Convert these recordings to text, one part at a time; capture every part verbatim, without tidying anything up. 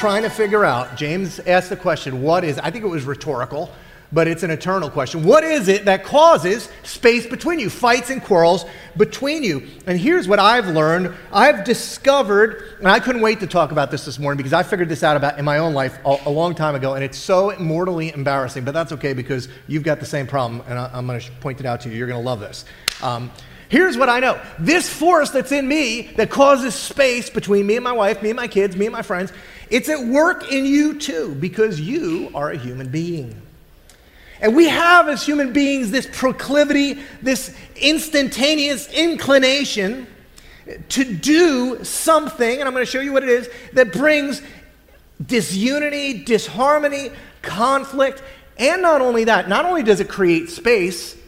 trying to figure out, James asked the question, what is, I think it was rhetorical, but it's an eternal question. What is it that causes space between you, fights and quarrels between you? And here's what I've learned. I've discovered, and I couldn't wait to talk about this this morning because I figured this out about in my own life a, a long time ago, and it's so mortally embarrassing, but that's okay because you've got the same problem, and I, I'm gonna point it out to you. You're gonna love this. Um, Here's what I know. This force that's in me that causes space between me and my wife, me and my kids, me and my friends, it's at work in you too, because you are a human being. And we have as human beings this proclivity, this instantaneous inclination to do something, and I'm going to show you what it is, that brings disunity, disharmony, conflict, and not only that, not only does it create space,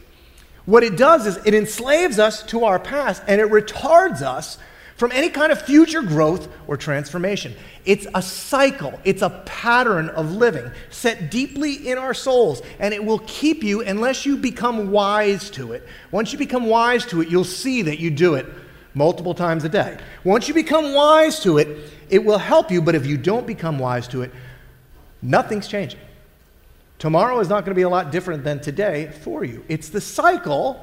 what it does is it enslaves us to our past and it retards us from any kind of future growth or transformation. It's a cycle. It's a pattern of living set deeply in our souls, and it will keep you unless you become wise to it. Once you become wise to it, you'll see that you do it multiple times a day. Once you become wise to it, it will help you, but if you don't become wise to it, nothing's changing. Tomorrow is not going to be a lot different than today for you. It's the cycle,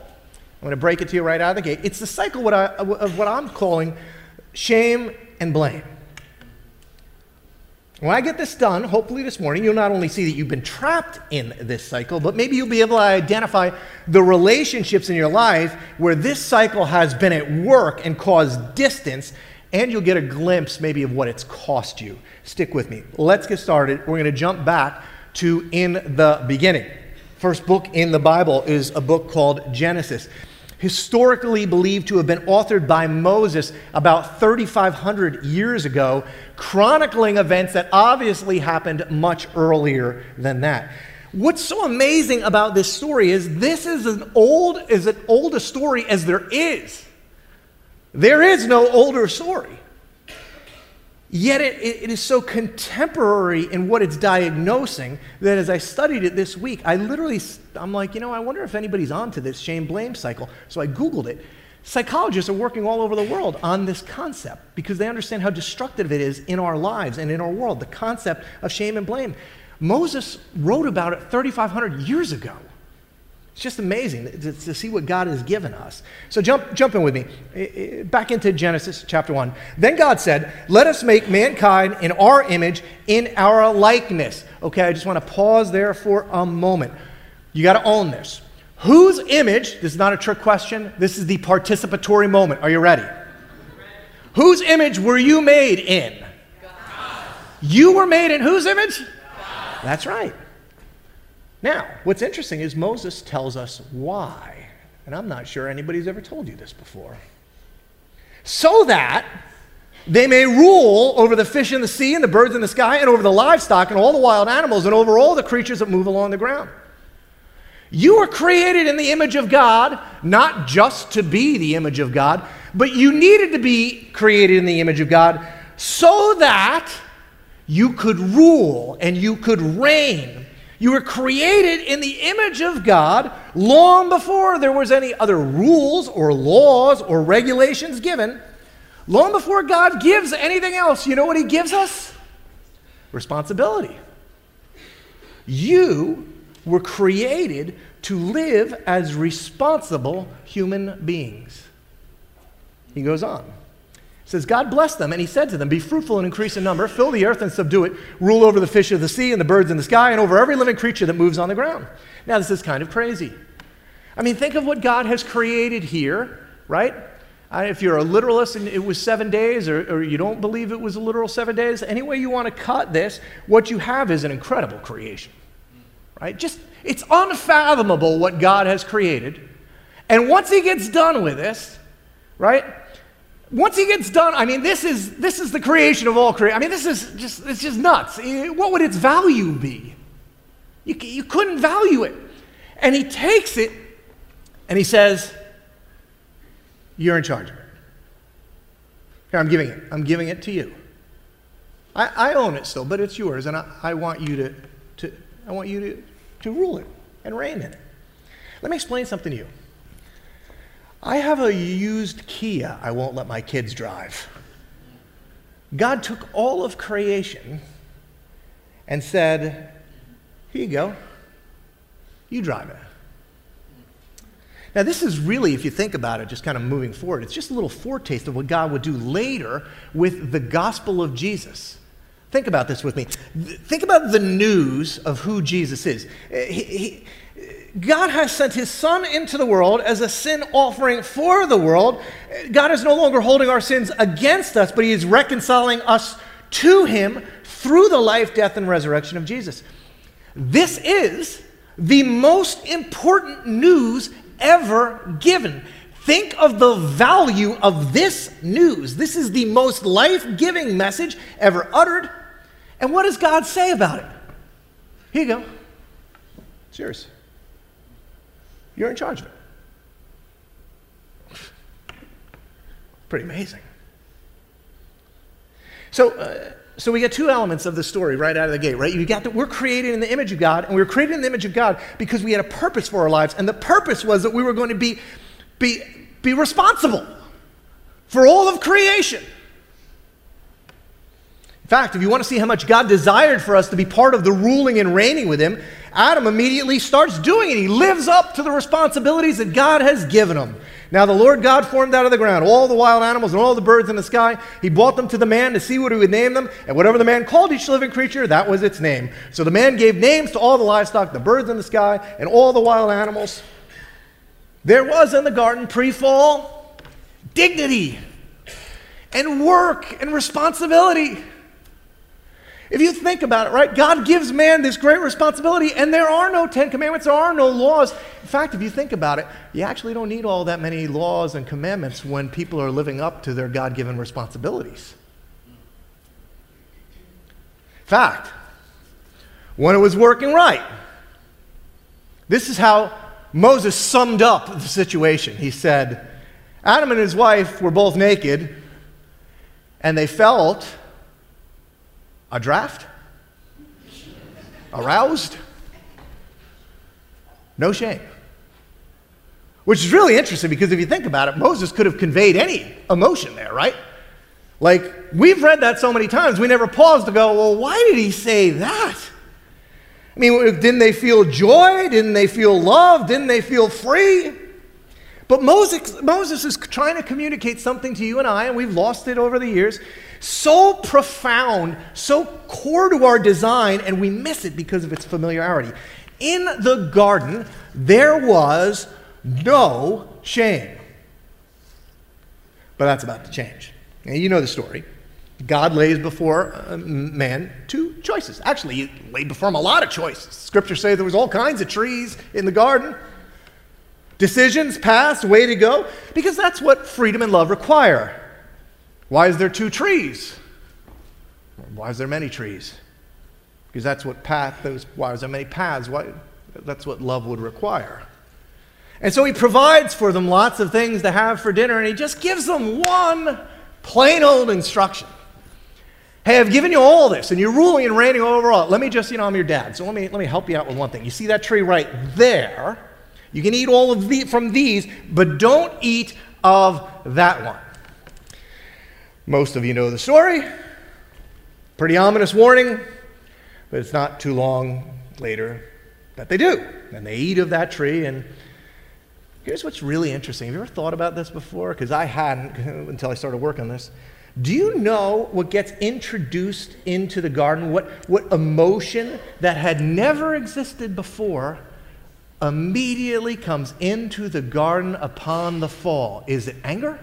I'm going to break it to you right out of the gate, it's the cycle what I, of what I'm calling shame and blame. When I get this done, hopefully this morning, you'll not only see that you've been trapped in this cycle, but maybe you'll be able to identify the relationships in your life where this cycle has been at work and caused distance, and you'll get a glimpse maybe of what it's cost you. Stick with me. Let's get started. We're going to jump back to in the beginning. First book in the Bible is a book called Genesis, historically believed to have been authored by Moses about thirty-five hundred years ago, chronicling events that obviously happened much earlier than that. What's so amazing about this story is this is an old, is an old a story as there is. There is no older story. Yet it, it is so contemporary in what it's diagnosing that as I studied it this week, I literally, I'm like, you know, I wonder if anybody's onto this shame-blame cycle. So I Googled it. Psychologists are working all over the world on this concept because they understand how destructive it is in our lives and in our world, the concept of shame and blame. Moses wrote about it thirty-five hundred years ago. It's just amazing to, to see what God has given us. So jump, jump in with me. Back into Genesis chapter one. Then God said, let us make mankind in our image, in our likeness. Okay, I just want to pause there for a moment. You got to own this. Whose image, this is not a trick question, this is the participatory moment. Are you ready? ready. Whose image were you made in? God. You were made in whose image? God. That's right. Now, what's interesting is Moses tells us why, and I'm not sure anybody's ever told you this before. So that they may rule over the fish in the sea and the birds in the sky and over the livestock and all the wild animals and over all the creatures that move along the ground. You were created in the image of God, not just to be the image of God, but you needed to be created in the image of God so that you could rule and you could reign. You were created in the image of God long before there was any other rules or laws or regulations given. Long before God gives anything else, you know what he gives us? Responsibility. You were created to live as responsible human beings. He goes on. It says, God blessed them, and he said to them, be fruitful and increase in number, fill the earth and subdue it, rule over the fish of the sea and the birds in the sky and over every living creature that moves on the ground. Now, this is kind of crazy. I mean, think of what God has created here, right? I, if you're a literalist and it was seven days or, or you don't believe it was a literal seven days, any way you want to cut this, what you have is an incredible creation, right? Just, it's unfathomable what God has created. And once he gets done with this, right? Once he gets done, I mean, this is, this is the creation of all creation. I mean, this is just, it's just nuts. What would its value be? You, you couldn't value it. And he takes it and he says, you're in charge of it. Here, I'm giving it. I'm giving it to you. I, I own it still, but it's yours. And I, I want you, to, to, I want you to, to rule it and reign in it. Let me explain something to you. I have a used Kia I won't let my kids drive. God took all of creation and said, here you go, you drive it. Now this is really, if you think about it, just kind of moving forward, it's just a little foretaste of what God would do later with the gospel of Jesus. Think about this with me. Think about the news of who Jesus is. He, he, God has sent his son into the world as a sin offering for the world. God is no longer holding our sins against us, but he is reconciling us to him through the life, death, and resurrection of Jesus. This is the most important news ever given. Think of the value of this news. This is the most life-giving message ever uttered. And what does God say about it? Here you go. It's yours. You're in charge of it. Pretty amazing. So, uh, so we got two elements of the story right out of the gate, right? You got that we're created in the image of God, and we were created in the image of God because we had a purpose for our lives, and the purpose was that we were going to be, be, be responsible for all of creation. In fact, if you want to see how much God desired for us to be part of the ruling and reigning with him, Adam immediately starts doing it. He lives up to the responsibilities that God has given him. Now the Lord God formed out of the ground all the wild animals and all the birds in the sky. He brought them to the man to see what he would name them. And whatever the man called each living creature, that was its name. So the man gave names to all the livestock, the birds in the sky, and all the wild animals. There was in the garden pre-fall dignity and work and responsibility. If you think about it, right, God gives man this great responsibility, and there are no Ten Commandments, there are no laws. In fact, if you think about it, you actually don't need all that many laws and commandments when people are living up to their God-given responsibilities. In fact, when it was working right, this is how Moses summed up the situation. He said, Adam and his wife were both naked, and they felt a draft, aroused, no shame. Which is really interesting because if you think about it, Moses could have conveyed any emotion there, right? Like, we've read that so many times, we never pause to go, well, why did he say that? I mean, didn't they feel joy? Didn't they feel love? Didn't they feel free? But Moses, Moses is trying to communicate something to you and I, and we've lost it over the years, so profound, so core to our design, and we miss it because of its familiarity. In the garden, there was no shame. But that's about to change. And you know the story. God lays before man two choices. Actually, he laid before him a lot of choices. Scripture says there was all kinds of trees in the garden. Decisions, past, way to go, because that's what freedom and love require. Why is there two trees? Why is there many trees? Because that's what path, those, why is there many paths? Why, that's what love would require. And so he provides for them lots of things to have for dinner, and he just gives them one plain old instruction. Hey, I've given you all this, and you're ruling and reigning over all. Let me just, you know, I'm your dad, so let me, let me help you out with one thing. You see that tree right there? You can eat all of the, from these, but don't eat of that one. Most of you know the story. Pretty ominous warning, but it's not too long later that they do. And they eat of that tree. And here's what's really interesting. Have you ever thought about this before? Because I hadn't until I started working on this. Do you know what gets introduced into the garden? What, what emotion that had never existed before immediately comes into the garden upon the fall? Is it anger?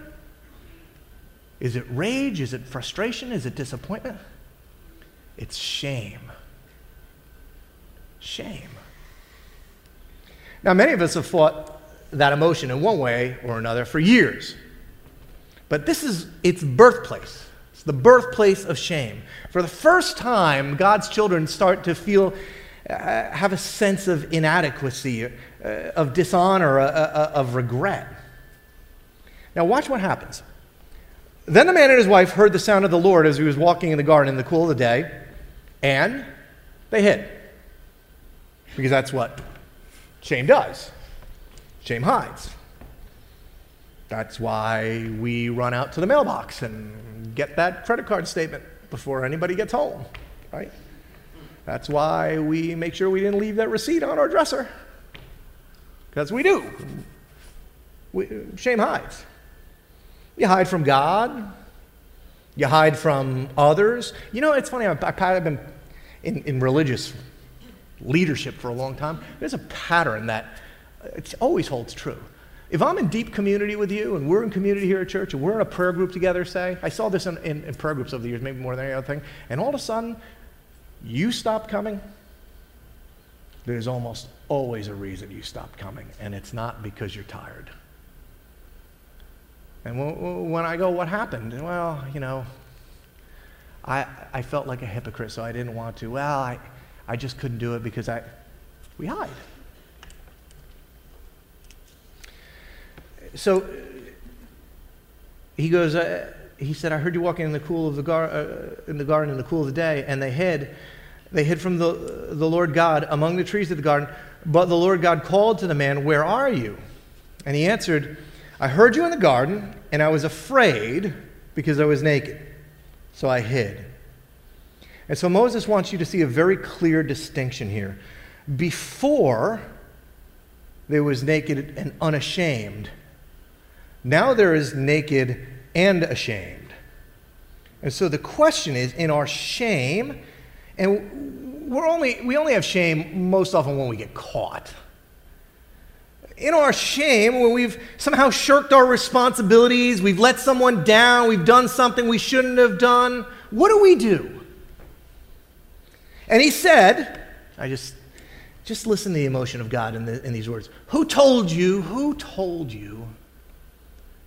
Is it rage? Is it frustration? Is it disappointment? It's shame. Shame. Now, many of us have fought that emotion in one way or another for years. But this is its birthplace. It's the birthplace of shame. For the first time, God's children start to feel Uh, have a sense of inadequacy, uh, of dishonor, uh, uh, of regret. Now watch what happens. Then the man and his wife heard the sound of the Lord as he was walking in the garden in the cool of the day, and they hid. Because that's what shame does. Shame hides. That's why we run out to the mailbox and get that credit card statement before anybody gets home, right? That's why we make sure we didn't leave that receipt on our dresser, because we do. We, shame hides. You hide from God. You hide from others. You know, it's funny, I've been in, in religious leadership for a long time. There's a pattern that it always holds true. If I'm in deep community with you, and we're in community here at church, and we're in a prayer group together, say, I saw this in, in, in prayer groups over the years, maybe more than any other thing, and all of a sudden, you stop coming, there's almost always a reason you stopped coming, and it's not because you're tired. And when I go, what happened? Well, you know, I, I felt like a hypocrite, so I didn't want to. Well, I, I just couldn't do it because I, we hide. So he goes, uh, he said, I heard you walking in the cool of the gar- uh, in the garden in the cool of the day, and they hid. They hid from the, the Lord God among the trees of the garden. But the Lord God called to the man, where are you? And he answered, I heard you in the garden, and I was afraid because I was naked, so I hid. And so Moses wants you to see a very clear distinction here. Before, there was naked and unashamed. Now there is naked and ashamed. And so the question is, in our shame, and we're only, we only have shame most often when we get caught. In our shame, when we've somehow shirked our responsibilities, we've let someone down, we've done something we shouldn't have done, what do we do? And he said, I just, just listen to the emotion of God in, the, in these words. Who told you, who told you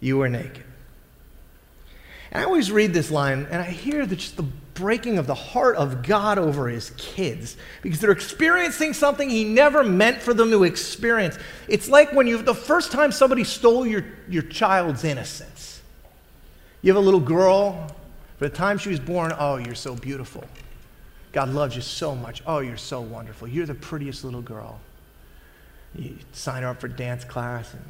you were naked? And I always read this line, and I hear the, just the breaking of the heart of God over his kids, because they're experiencing something he never meant for them to experience. It's like when you, the first time somebody stole your, your child's innocence. You have a little girl, by the time she was born, oh, you're so beautiful. God loves you so much. Oh, you're so wonderful. You're the prettiest little girl. You sign her up for dance class and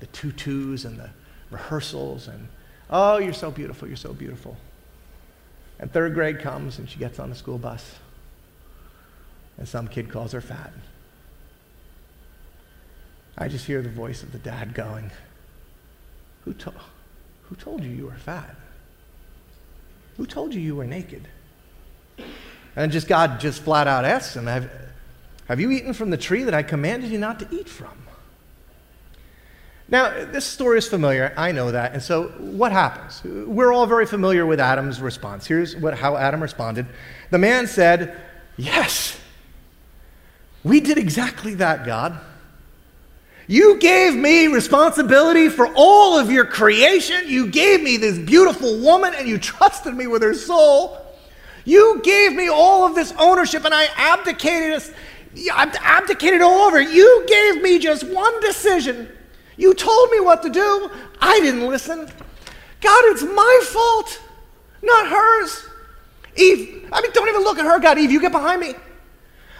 the, the tutus and the rehearsals and, oh, you're so beautiful, you're so beautiful. And third grade comes, and she gets on the school bus, and some kid calls her fat. I just hear the voice of the dad going, who, to- who told you you were fat? Who told you you were naked? And just God just flat out asks him, have, have you eaten from the tree that I commanded you not to eat from? Now, this story is familiar. I know that. And so what happens? We're all very familiar with Adam's response. Here's what, how Adam responded. The man said, yes, we did exactly that, God. You gave me responsibility for all of your creation. You gave me this beautiful woman, and you trusted me with her soul. You gave me all of this ownership, and I abdicated, I abdicated all over. You gave me just one decision. You told me what to do. I didn't listen. God, it's my fault, not hers. Eve, I mean, don't even look at her, God. Eve, you get behind me.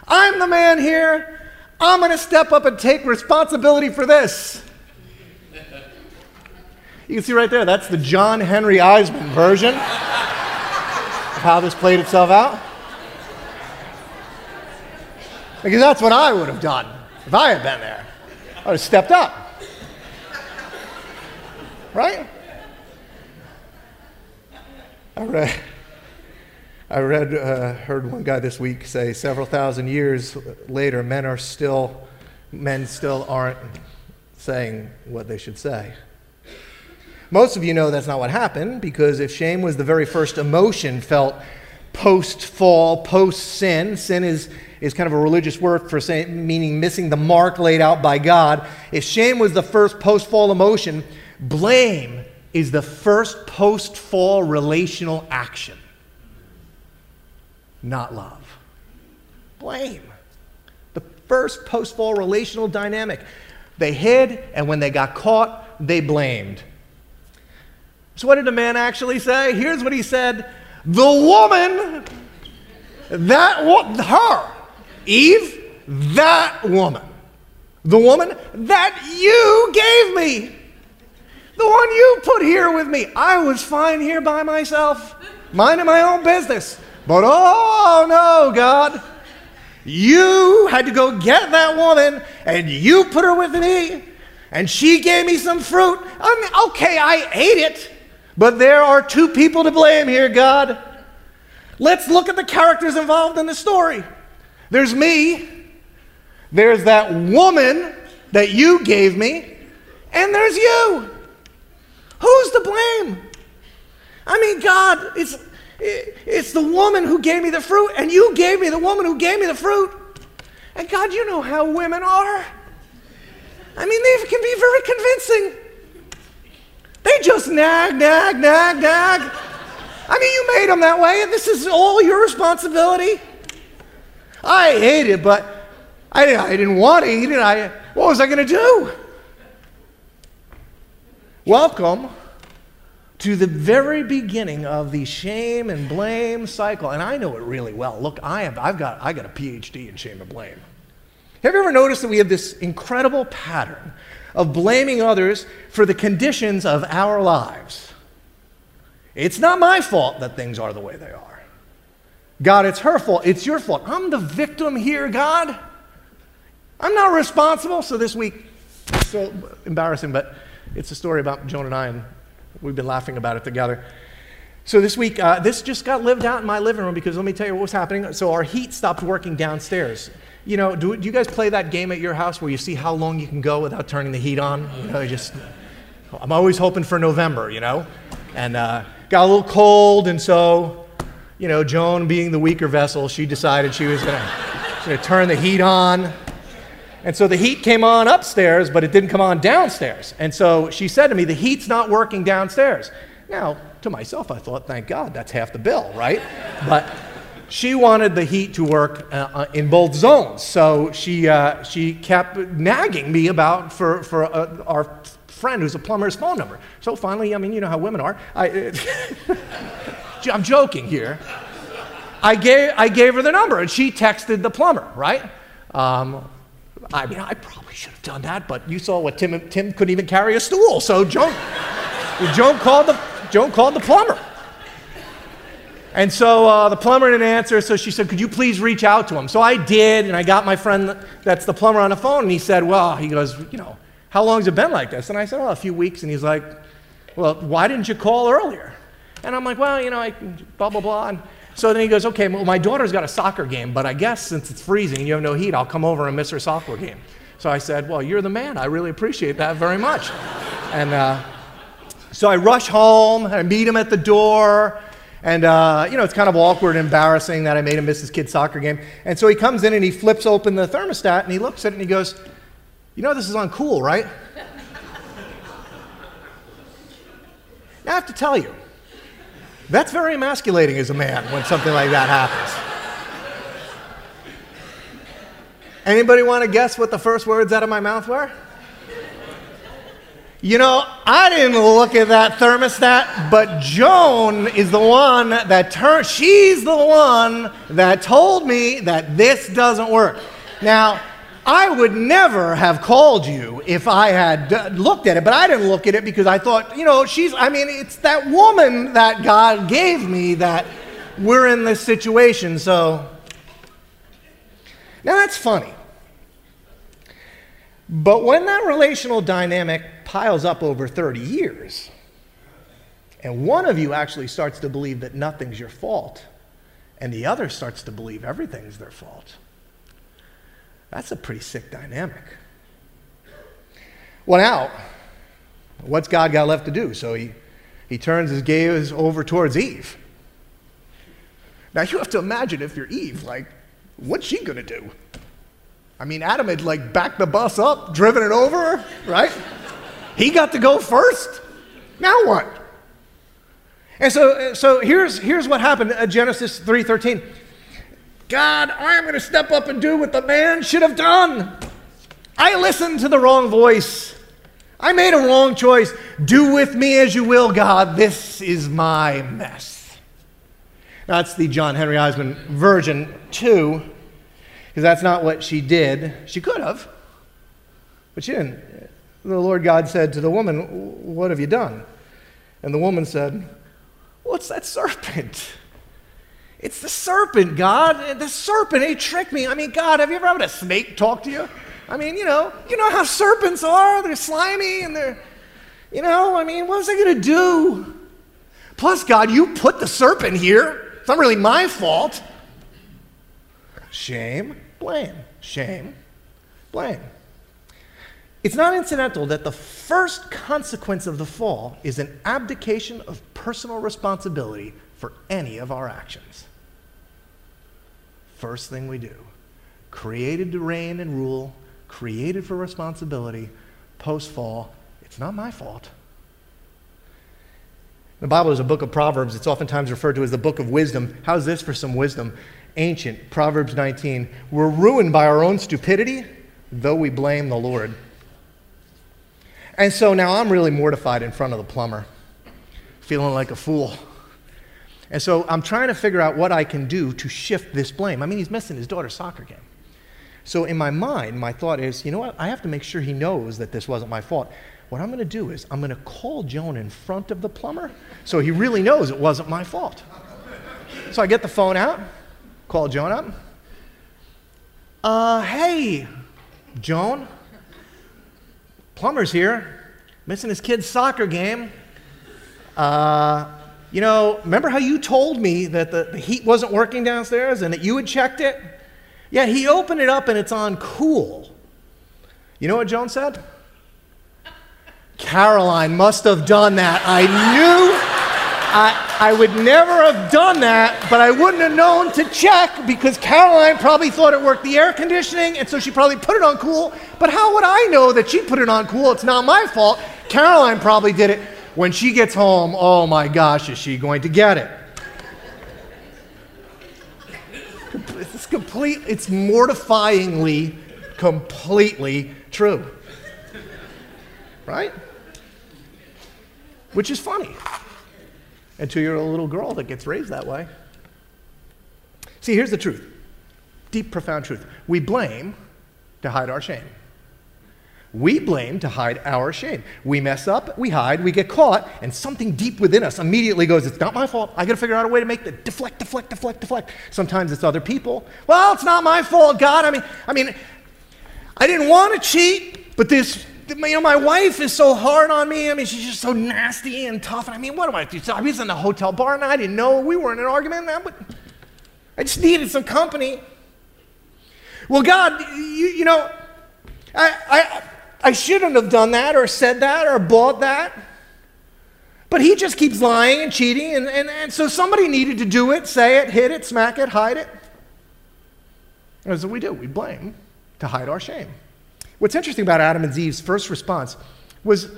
I'm the man here. I'm going to step up and take responsibility for this. You can see right there, that's the John Henry Eisman version of how this played itself out. Because that's what I would have done if I had been there. I would have stepped up. Right? I read, I read uh, heard one guy this week say several thousand years later, men are still, men still aren't saying what they should say. Most of you know that's not what happened, because if shame was the very first emotion felt post-fall, post-sin, sin is, is kind of a religious word for saying, meaning missing the mark laid out by God. If shame was the first post-fall emotion, blame is the first post-fall relational action, not love. Blame, the first post-fall relational dynamic. They hid, and when they got caught, they blamed. So what did the man actually say? Here's what he said. The woman, that woman, her, Eve, that woman, the woman that you gave me. The one you put here with me. I was fine here by myself, minding my own business. But oh no, God, You had to go get that woman, and you put her with me, and she gave me some fruit. I mean, okay, I ate it, but there are two people to blame here, God. Let's look at the characters involved in the story. There's me, there's that woman that you gave me, and there's you. Who's to blame? I mean, God, it's, it's the woman who gave me the fruit, and you gave me the woman who gave me the fruit. And God, you know how women are. I mean, they can be very convincing. They just nag, nag, nag, nag. I mean, you made them that way, and this is all your responsibility. I ate it, but I, I didn't want to eat it. I, what was I going to do? Welcome to the very beginning of the shame and blame cycle. And I know it really well. Look, I have, I've got, I got a P H D in shame and blame. Have you ever noticed that we have this incredible pattern of blaming others for the conditions of our lives? It's not my fault that things are the way they are. God, it's her fault. It's your fault. I'm the victim here, God. I'm not responsible. So this week, so embarrassing, but it's a story about Joan and I, and we've been laughing about it together. So this week, uh, this just got lived out in my living room, because let me tell you what was happening. So our heat stopped working downstairs. You know, do, do you guys play that game at your house where you see how long you can go without turning the heat on? You know, you just, I'm always hoping for November, you know? And uh, got a little cold, and so, you know, Joan, being the weaker vessel, she decided she was gonna, she was gonna turn the heat on. And so the heat came on upstairs, but it didn't come on downstairs. And so she said to me, the heat's not working downstairs. Now, to myself, I thought, thank God, that's half the bill, right? But she wanted the heat to work uh, in both zones. So she, uh, she kept nagging me about for, for uh, our friend who's a plumber's phone number. So finally, I mean, you know how women are. I, uh, I'm joking here. I gave, I gave her the number, and she texted the plumber, right? Um, I mean, I probably should have done that, but you saw what Tim, Tim couldn't even carry a stool, so Joan, Joan, called the, Joan called the plumber. And so uh, the plumber didn't answer, so she said, could you please reach out to him? So I did, and I got my friend that's the plumber on the phone, and he said, well, he goes, you know, how long has it been like this? And I said, well, a few weeks, and he's like, well, why didn't you call earlier? And I'm like, well, you know, I blah, blah, blah. And, So then he goes, okay, well, my daughter's got a soccer game, but I guess since it's freezing and you have no heat, I'll come over and miss her soccer game. So I said, well, you're the man. I really appreciate that very much. And uh, so I rush home, I meet him at the door, and uh, you know, it's kind of awkward and embarrassing that I made him miss his kid's soccer game. And so he comes in and he flips open the thermostat and he looks at it and he goes, you know, this is uncool, right? Now I have to tell you, that's very emasculating as a man when something like that happens. Anybody want to guess what the first words out of my mouth were? You know, I didn't look at that thermostat, but Joan is the one that turned, she's the one that told me that this doesn't work. Now, I would never have called you if I had looked at it, but I didn't look at it because I thought, you know, she's, I mean, it's that woman that God gave me that we're in this situation, so. Now that's funny. But when that relational dynamic piles up over thirty years, and one of you actually starts to believe that nothing's your fault, and the other starts to believe everything's their fault, that's a pretty sick dynamic. Well, now, what's God got left to do? So he, he turns his gaze over towards Eve. Now, you have to imagine if you're Eve, like, what's she going to do? I mean, Adam had, like, backed the bus up, driven it over, right? He got to go first. Now what? And so, so here's, here's what happened at Genesis three thirteen. God, I'm going to step up and do what the man should have done. I listened to the wrong voice. I made a wrong choice. Do with me as you will, God. This is my mess. Now, that's the John Henry Eisman version too, because that's not what she did. She could have, but she didn't. The Lord God said to the woman, what have you done? And the woman said, what's that serpent? It's the serpent, God. The serpent, he tricked me. I mean, God, have you ever had a snake talk to you? I mean, you know, you know how serpents are. They're slimy and they're, you know, I mean, what was I going to do? Plus, God, you put the serpent here. It's not really my fault. Shame, blame, shame, blame. It's not incidental that the first consequence of the fall is an abdication of personal responsibility for any of our actions. First thing we do, created to reign and rule, created for responsibility, post-fall, it's not my fault. The Bible is a book of Proverbs. It's oftentimes referred to as the book of wisdom. How's this for some wisdom? Ancient, Proverbs nineteen, we're ruined by our own stupidity, though we blame the Lord. And so now I'm really mortified in front of the plumber, feeling like a fool. And so I'm trying to figure out what I can do to shift this blame. I mean, he's missing his daughter's soccer game. So in my mind, my thought is, you know what? I have to make sure he knows that this wasn't my fault. What I'm going to do is I'm going to call Joan in front of the plumber so he really knows it wasn't my fault. So I get the phone out, call Joan up. Uh, hey, Joan, plumber's here, missing his kid's soccer game. Uh, you know, remember how you told me that the, the heat wasn't working downstairs and that you had checked it? Yeah, he opened it up and it's on cool. You know what Joan said? Caroline must have done that. I knew I, I would never have done that, but I wouldn't have known to check because Caroline probably thought it worked the air conditioning, and so she probably put it on cool. But how would I know that she put it on cool? It's not my fault. Caroline probably did it. When she gets home, oh my gosh, is she going to get it? It's complete, it's mortifyingly, completely true. Right? Which is funny. Until you're a little girl that gets raised that way. See, here's the truth. Deep, profound truth. We blame to hide our shame. We blame to hide our shame. We mess up, we hide, we get caught, and something deep within us immediately goes, it's not my fault. I gotta figure out a way to make the deflect, deflect, deflect, deflect. Sometimes it's other people. Well, it's not my fault, God. I mean, I mean, I didn't want to cheat, but this, you know, my wife is so hard on me. I mean, she's just so nasty and tough. And I mean, what do I do? So I was in the hotel bar and I didn't know. We were in an argument. And I, I just needed some company. Well, God, you, you know, I, I, I shouldn't have done that or said that or bought that. But he just keeps lying and cheating. And, and, and so somebody needed to do it, say it, hit it, smack it, hide it. And that's what we do. We blame to hide our shame. What's interesting about Adam and Eve's first response was,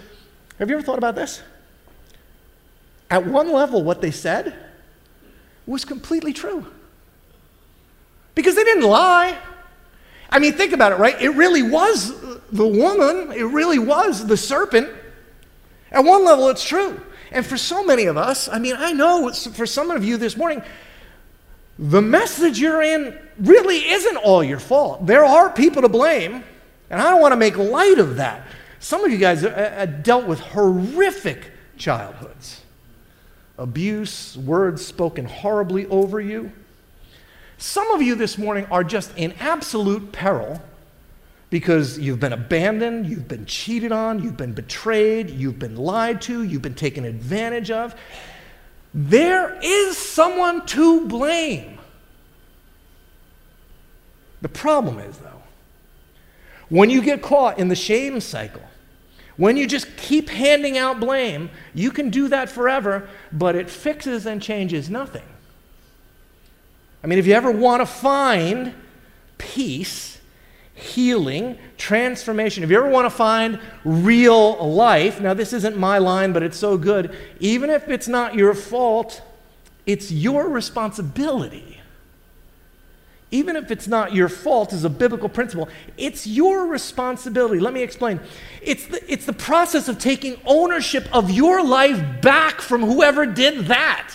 have you ever thought about this? At one level, what they said was completely true. Because they didn't lie. I mean, think about it, right? It really was the woman. It really was the serpent. At one level, it's true. And for so many of us, I mean, I know for some of you this morning, the message you're in really isn't all your fault. There are people to blame. And I don't want to make light of that. Some of you guys uh, dealt with horrific childhoods. Abuse, words spoken horribly over you. Some of you this morning are just in absolute peril because you've been abandoned, you've been cheated on, you've been betrayed, you've been lied to, you've been taken advantage of. There is someone to blame. The problem is, though, when you get caught in the shame cycle, when you just keep handing out blame, you can do that forever, but it fixes and changes nothing. I mean, if you ever want to find peace, healing, transformation, if you ever want to find real life, now this isn't my line, but it's so good, even if it's not your fault, it's your responsibility. Even if it's not your fault as a biblical principle, it's your responsibility. Let me explain. It's the, it's the process of taking ownership of your life back from whoever did that.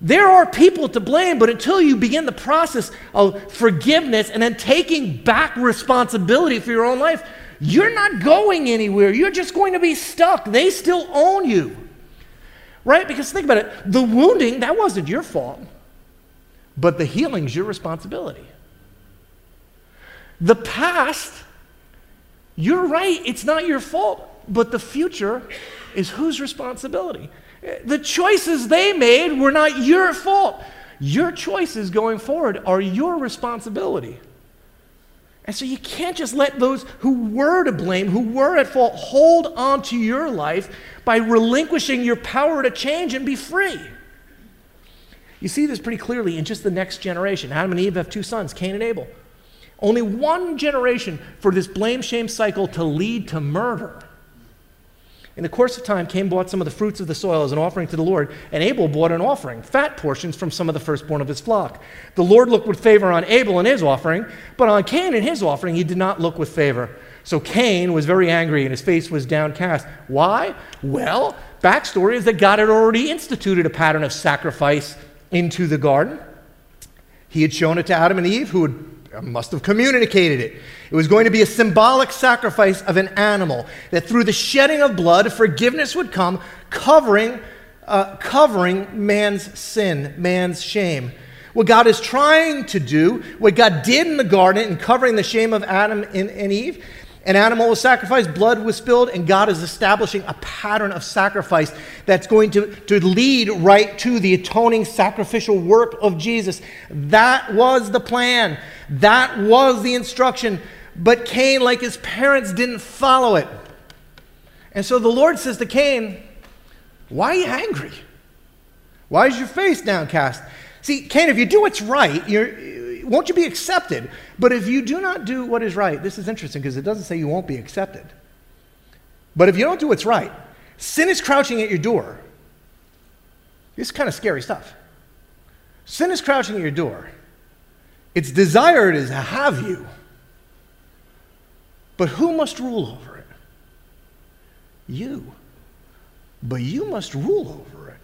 There are people to blame, but until you begin the process of forgiveness and then taking back responsibility for your own life, you're not going anywhere. You're just going to be stuck. They still own you, right? Because think about it. The wounding, that wasn't your fault. but the healing's your responsibility. The past, you're right, it's not your fault, but the future is whose responsibility? The choices they made were not your fault. Your choices going forward are your responsibility. And so you can't just let those who were to blame, who were at fault, hold on to your life by relinquishing your power to change and be free. You see this pretty clearly in just the next generation. Adam and Eve have two sons, Cain and Abel. Only one generation for this blame-shame cycle to lead to murder. In the course of time, Cain brought some of the fruits of the soil as an offering to the Lord, and Abel brought an offering, fat portions from some of the firstborn of his flock. The Lord looked with favor on Abel and his offering, but on Cain and his offering he did not look with favor. So Cain was very angry, and his face was downcast. Why? Well, backstory is that God had already instituted a pattern of sacrifice into the garden. He had shown it to Adam and Eve, who had must have communicated it. It was going to be a symbolic sacrifice of an animal, that through the shedding of blood, forgiveness would come, covering, uh, covering man's sin, man's shame. What God is trying to do, what God did in the garden in covering the shame of Adam and, and Eve, an animal was sacrificed, blood was spilled, and God is establishing a pattern of sacrifice that's going to, to lead right to the atoning sacrificial work of Jesus. That was the plan. That was the instruction. But Cain, like his parents, didn't follow it. And so the Lord says to Cain, why are you angry? Why is your face downcast? See, Cain, if you do what's right, you're... won't you be accepted? But if you do not do what is right, this is interesting because it doesn't say you won't be accepted. But if you don't do what's right, sin is crouching at your door. This is kind of scary stuff. Sin is crouching at your door. Its desire is to have you. But who must rule over it? You. But you must rule over it.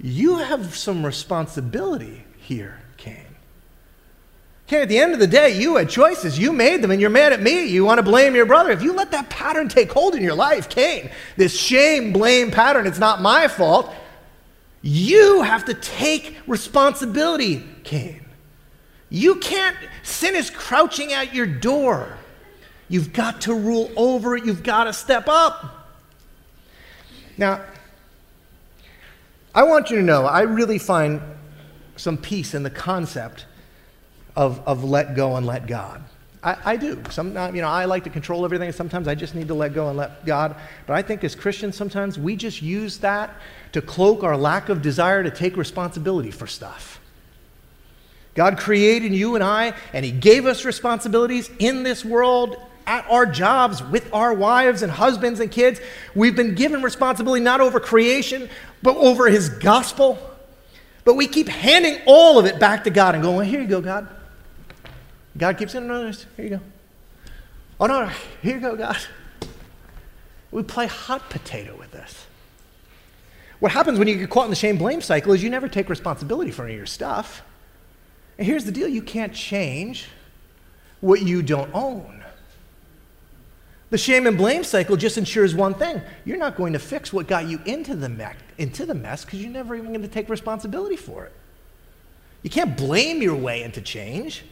You have some responsibility here, Cain. At the end of the day, you had choices. You made them, and you're mad at me. You want to blame your brother. If you let that pattern take hold in your life, Cain, this shame, blame pattern, it's not my fault. You have to take responsibility, Cain. You can't, sin is crouching at your door. You've got to rule over it. You've got to step up. Now, I want you to know, I really find some peace in the concept Of, of let go and let God. I, I do. Sometimes, you know, I like to control everything. Sometimes I just need to let go and let God. But I think as Christians, sometimes we just use that to cloak our lack of desire to take responsibility for stuff. God created you and I, and He gave us responsibilities in this world, at our jobs, with our wives and husbands and kids. We've been given responsibility not over creation, but over His gospel. But we keep handing all of it back to God and going, well, here you go, God. God keeps saying, no, no, here you go. Oh, no, no, here you go, God. We play hot potato with this. What happens when you get caught in the shame-blame cycle is you never take responsibility for any of your stuff. And here's the deal. You can't change what you don't own. The shame and blame cycle just ensures one thing. You're not going to fix what got you into the, me- into the mess because you're never even going to take responsibility for it. You can't blame your way into change.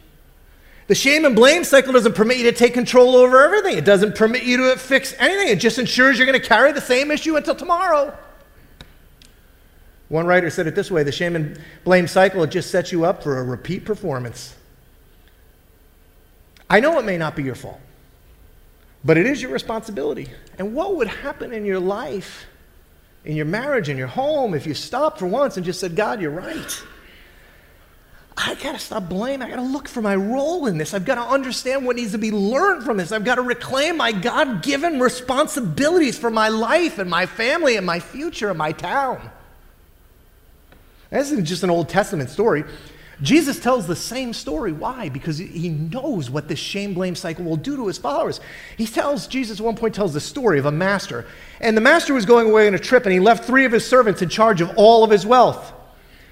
The shame and blame cycle doesn't permit you to take control over everything. It doesn't permit you to fix anything. It just ensures you're going to carry the same issue until tomorrow. One writer said it this way, the shame and blame cycle, it just sets you up for a repeat performance. I know it may not be your fault, but it is your responsibility. And what would happen in your life, in your marriage, in your home, if you stopped for once and just said, God, you're right. I got to stop blaming. I got to look for my role in this. I've got to understand what needs to be learned from this. I've got to reclaim my God-given responsibilities for my life and my family and my future and my town. This isn't just an Old Testament story. Jesus tells the same story. Why? Because He knows what this shame-blame cycle will do to His followers. He tells, Jesus at one point tells the story of a master. And the master was going away on a trip, and he left three of his servants in charge of all of his wealth.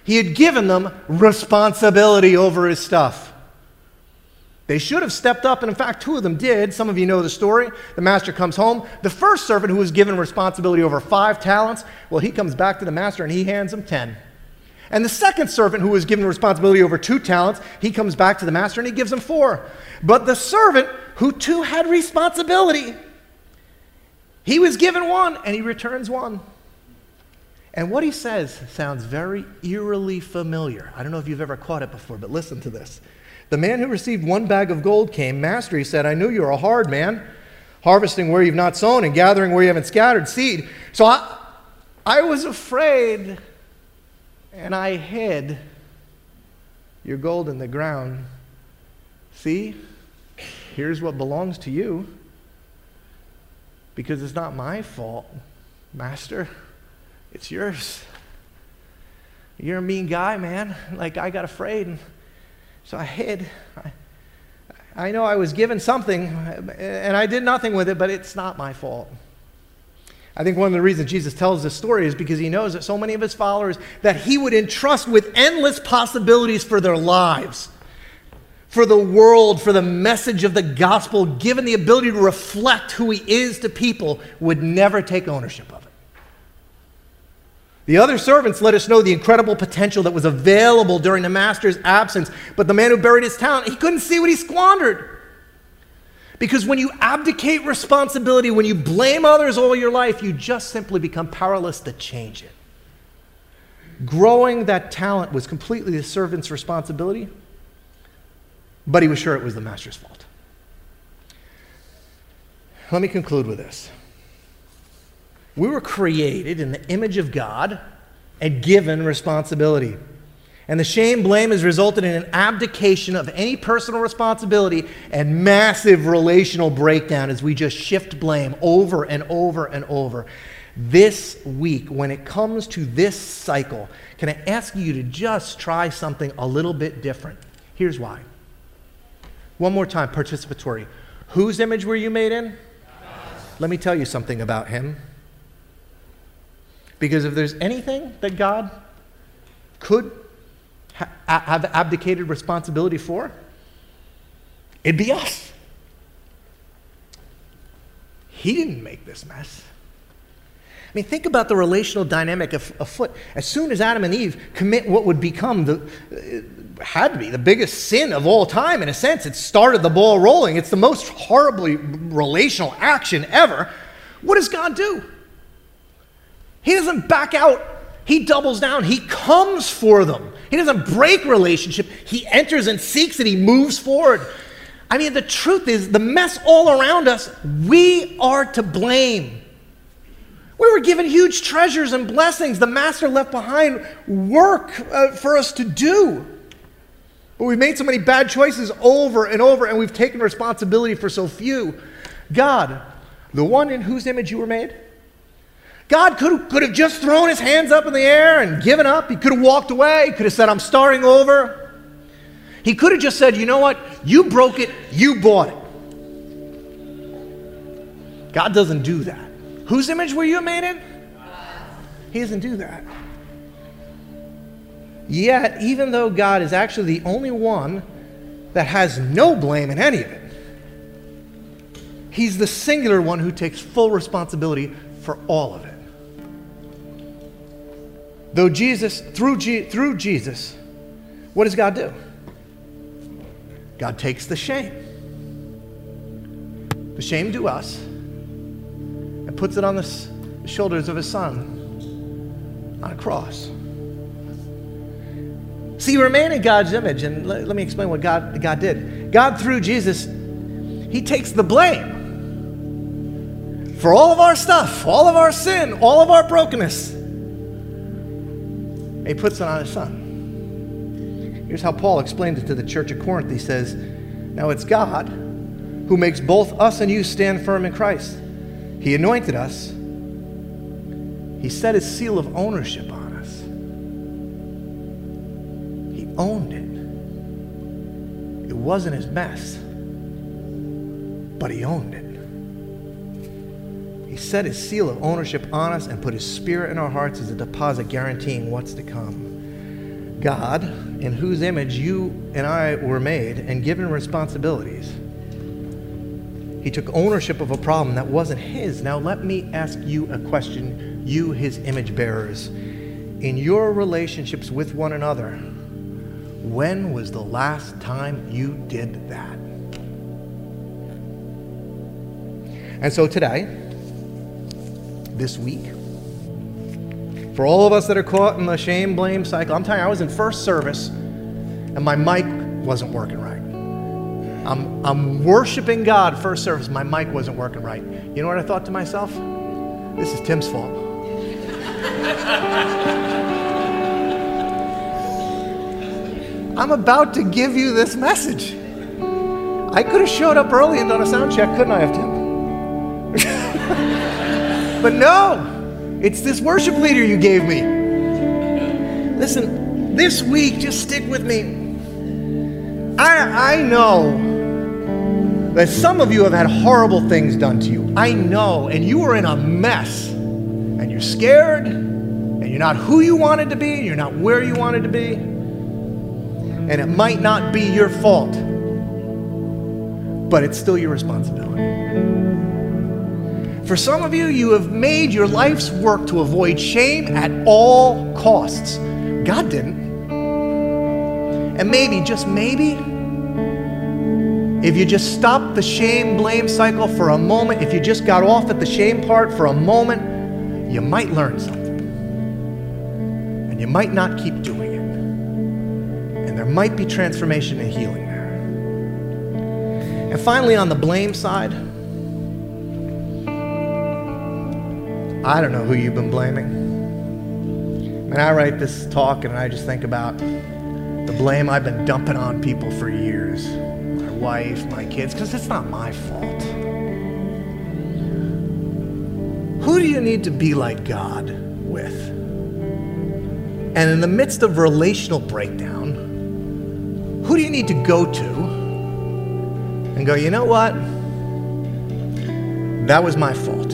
He had given them responsibility over his stuff. They should have stepped up, and in fact, two of them did. Some of you know the story. The master comes home. The first servant who was given responsibility over five talents, well, he comes back to the master, and he hands him ten. And the second servant who was given responsibility over two talents, he comes back to the master and he gives him four. But the servant who too had responsibility, he was given one and he returns one. And what he says sounds very eerily familiar. I don't know if you've ever caught it before, but listen to this. The man who received one bag of gold came. Master, he said, I knew you were a hard man, harvesting where you've not sown and gathering where you haven't scattered seed. So I, I was afraid and I hid your gold in the ground. See, here's what belongs to you, because it's not my fault, Master. It's yours. You're a mean guy, man. Like, I got afraid, and so I hid. I, I know I was given something, and I did nothing with it, but it's not my fault. I think one of the reasons Jesus tells this story is because he knows that so many of his followers that he would entrust with endless possibilities for their lives, for the world, for the message of the gospel, given the ability to reflect who he is to people, would never take ownership of it. The other servants let us know the incredible potential that was available during the master's absence. But the man who buried his talent, he couldn't see what he squandered. Because when you abdicate responsibility, when you blame others all your life, you just simply become powerless to change it. Growing that talent was completely the servant's responsibility, but he was sure it was the master's fault. Let me conclude with this. We were created in the image of God and given responsibility. And the shame, blame has resulted in an abdication of any personal responsibility and massive relational breakdown as we just shift blame over and over and over. This week, when it comes to this cycle, can I ask you to just try something a little bit different? Here's why. One more time, participatory. Whose image were you made in? Let me tell you something about him. Because if there's anything that God could ha- have abdicated responsibility for, it'd be us. He didn't make this mess. I mean, think about the relational dynamic af- afoot. As soon as Adam and Eve commit what would become the, had to be the biggest sin of all time, in a sense, it started the ball rolling. It's the most horribly relational action ever. What does God do? He doesn't back out. He doubles down. He comes for them. He doesn't break relationship. He enters and seeks it. He moves forward. I mean, the truth is, the mess all around us, we are to blame. We were given huge treasures and blessings. The master left behind work uh, for us to do. But we've made so many bad choices over and over, and we've taken responsibility for so few. God, the one in whose image you were made, God could, could have just thrown his hands up in the air and given up. He could have walked away. He could have said, I'm starting over. He could have just said, you know what? You broke it. You bought it. God doesn't do that. Whose image were you made in? He doesn't do that. Yet, even though God is actually the only one that has no blame in any of it, he's the singular one who takes full responsibility for all of it. Though Jesus, through, Je- through Jesus, what does God do? God takes the shame. The shame due us and puts it on the, s- the shoulders of his son on a cross. See, you remain in God's image, and let, let me explain what God, God did. God, through Jesus, he takes the blame for all of our stuff, all of our sin, all of our brokenness. He puts it on his son. Here's how Paul explained it to the church of Corinth. He says, now it's God who makes both us and you stand firm in Christ. He anointed us. He set his seal of ownership on us. He owned it. It wasn't his mess, but he owned it. He set his seal of ownership on us and put his spirit in our hearts as a deposit guaranteeing what's to come. God, in whose image you and I were made and given responsibilities, he took ownership of a problem that wasn't his. Now let me ask you a question, you his image bearers. in your relationships with one another, when was the last time you did that? And so today, this week, for all of us that are caught in the shame, blame cycle, I'm telling you, I was in first service and my mic wasn't working right. I'm, I'm worshiping God first service, my mic wasn't working right. You know what I thought to myself? This is Tim's fault. I'm about to give you this message. I could have showed up early and done a sound check, couldn't I have, Tim? But no, it's this worship leader you gave me. Listen, this week, just stick with me. I, I know that some of you have had horrible things done to you. I know, and you are in a mess, and you're scared, and you're not who you wanted to be, and you're not where you wanted to be. And it might not be your fault, but it's still your responsibility. For some of you, you have made your life's work to avoid shame at all costs. God didn't. And maybe, just maybe, if you just stopped the shame, blame cycle for a moment, if you just got off at the shame part for a moment, you might learn something. And you might not keep doing it. There might be transformation and healing there. And finally, on the blame side, I don't know who you've been blaming. And I write this talk and I just think about the blame I've been dumping on people for years. My wife, my kids, because it's not my fault. Who do you need to be like God with? And in the midst of relational breakdown, who do you need to go to and go, you know what? That was my fault.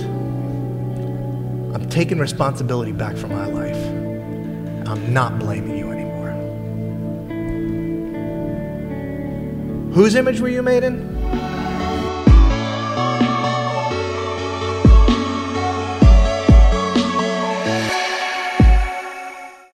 I'm taking responsibility back for my life. I'm not blaming you anymore. Whose image were you made in?